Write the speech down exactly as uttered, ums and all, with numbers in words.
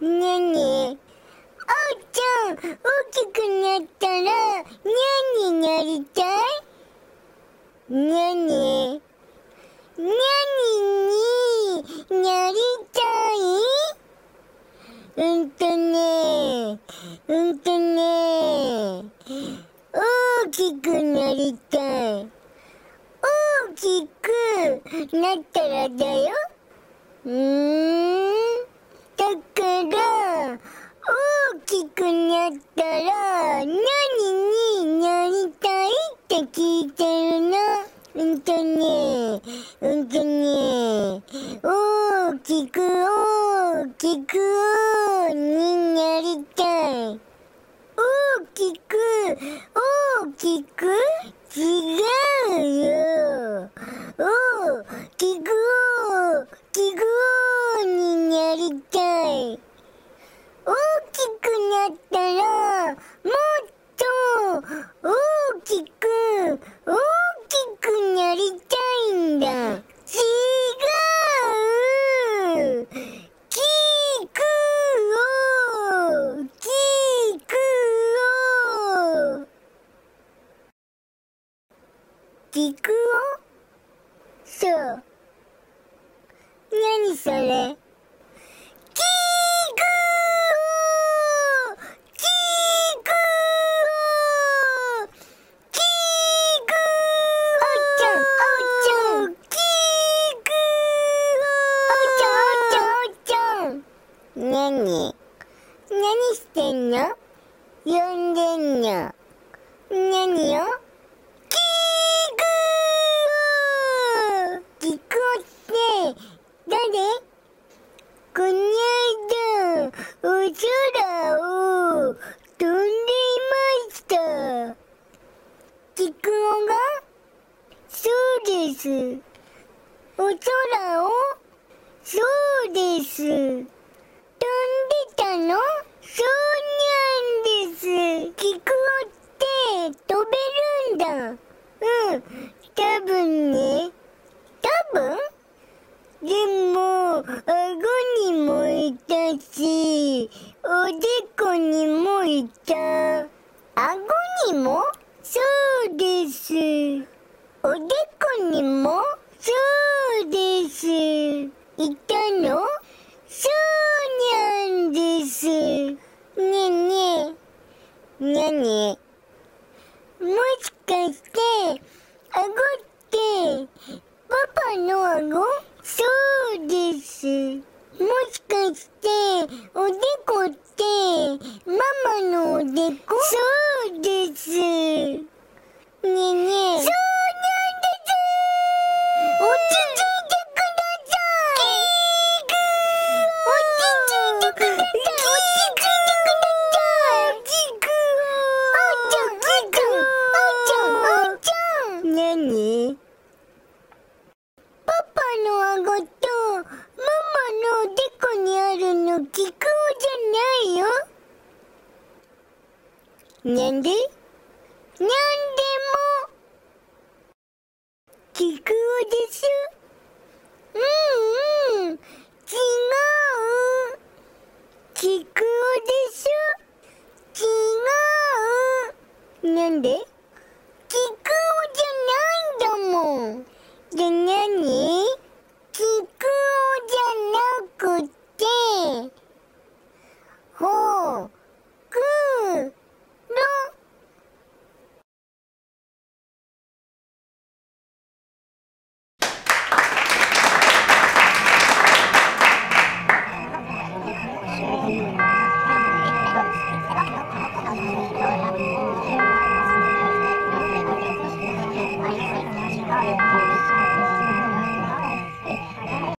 ねえねえ、おうちゃん、大きくなったら何になりたい？何？何になりたい？うんとね、うんとね、大きくなりたい。大きくなったらだよ。うーん。だから、大きくなったら、何になりたいって聞いてるの。うんとね、うんとね、大きく大きくになりたい。大きく、大きく、違うよ。大きく、大きくになりたい。大きくなったら、もっと大きく、大きくなりたいんだ。違う。きくを、きくを。きくを？そう。何それ？きくを！きくを！きくを！おうちゃん、おうちゃん！きくを！おうちゃん、おうちゃん、おうちゃん！なに？何してんの？呼んでんの？何よ？きくを！きくをって、誰？この間、お空を飛んでいました。きくおが？そうです。お空を？そうです。飛んでたの？そうなんです。きくおって飛べるんだ。うん、多分ね。多分？でも、顎にもいたし、おでこにもいた。顎にも？そうです。おでこにも？そうです。いたの？そうなんです。ねえねえ。なに？もしかして、顎って、パパの顎？そうです。もしかして、おでこって、ママのおでこ？そうです。ねえねえ。そうなんです！落ち着いてください！きくを！落ち着いてください！落ち着いてください！きくを！おうちゃん、おうちゃん、おうちゃん、おうちゃん！なに？パパの顎とママのおでこにあるのきくおじゃないよ。なんで？なんでもきくおでしょ？うんうん、違う。きくおでしょ？違う。なんで？きくおじゃないんだもん。で、なに？きくおじゃなくて、ほくろ。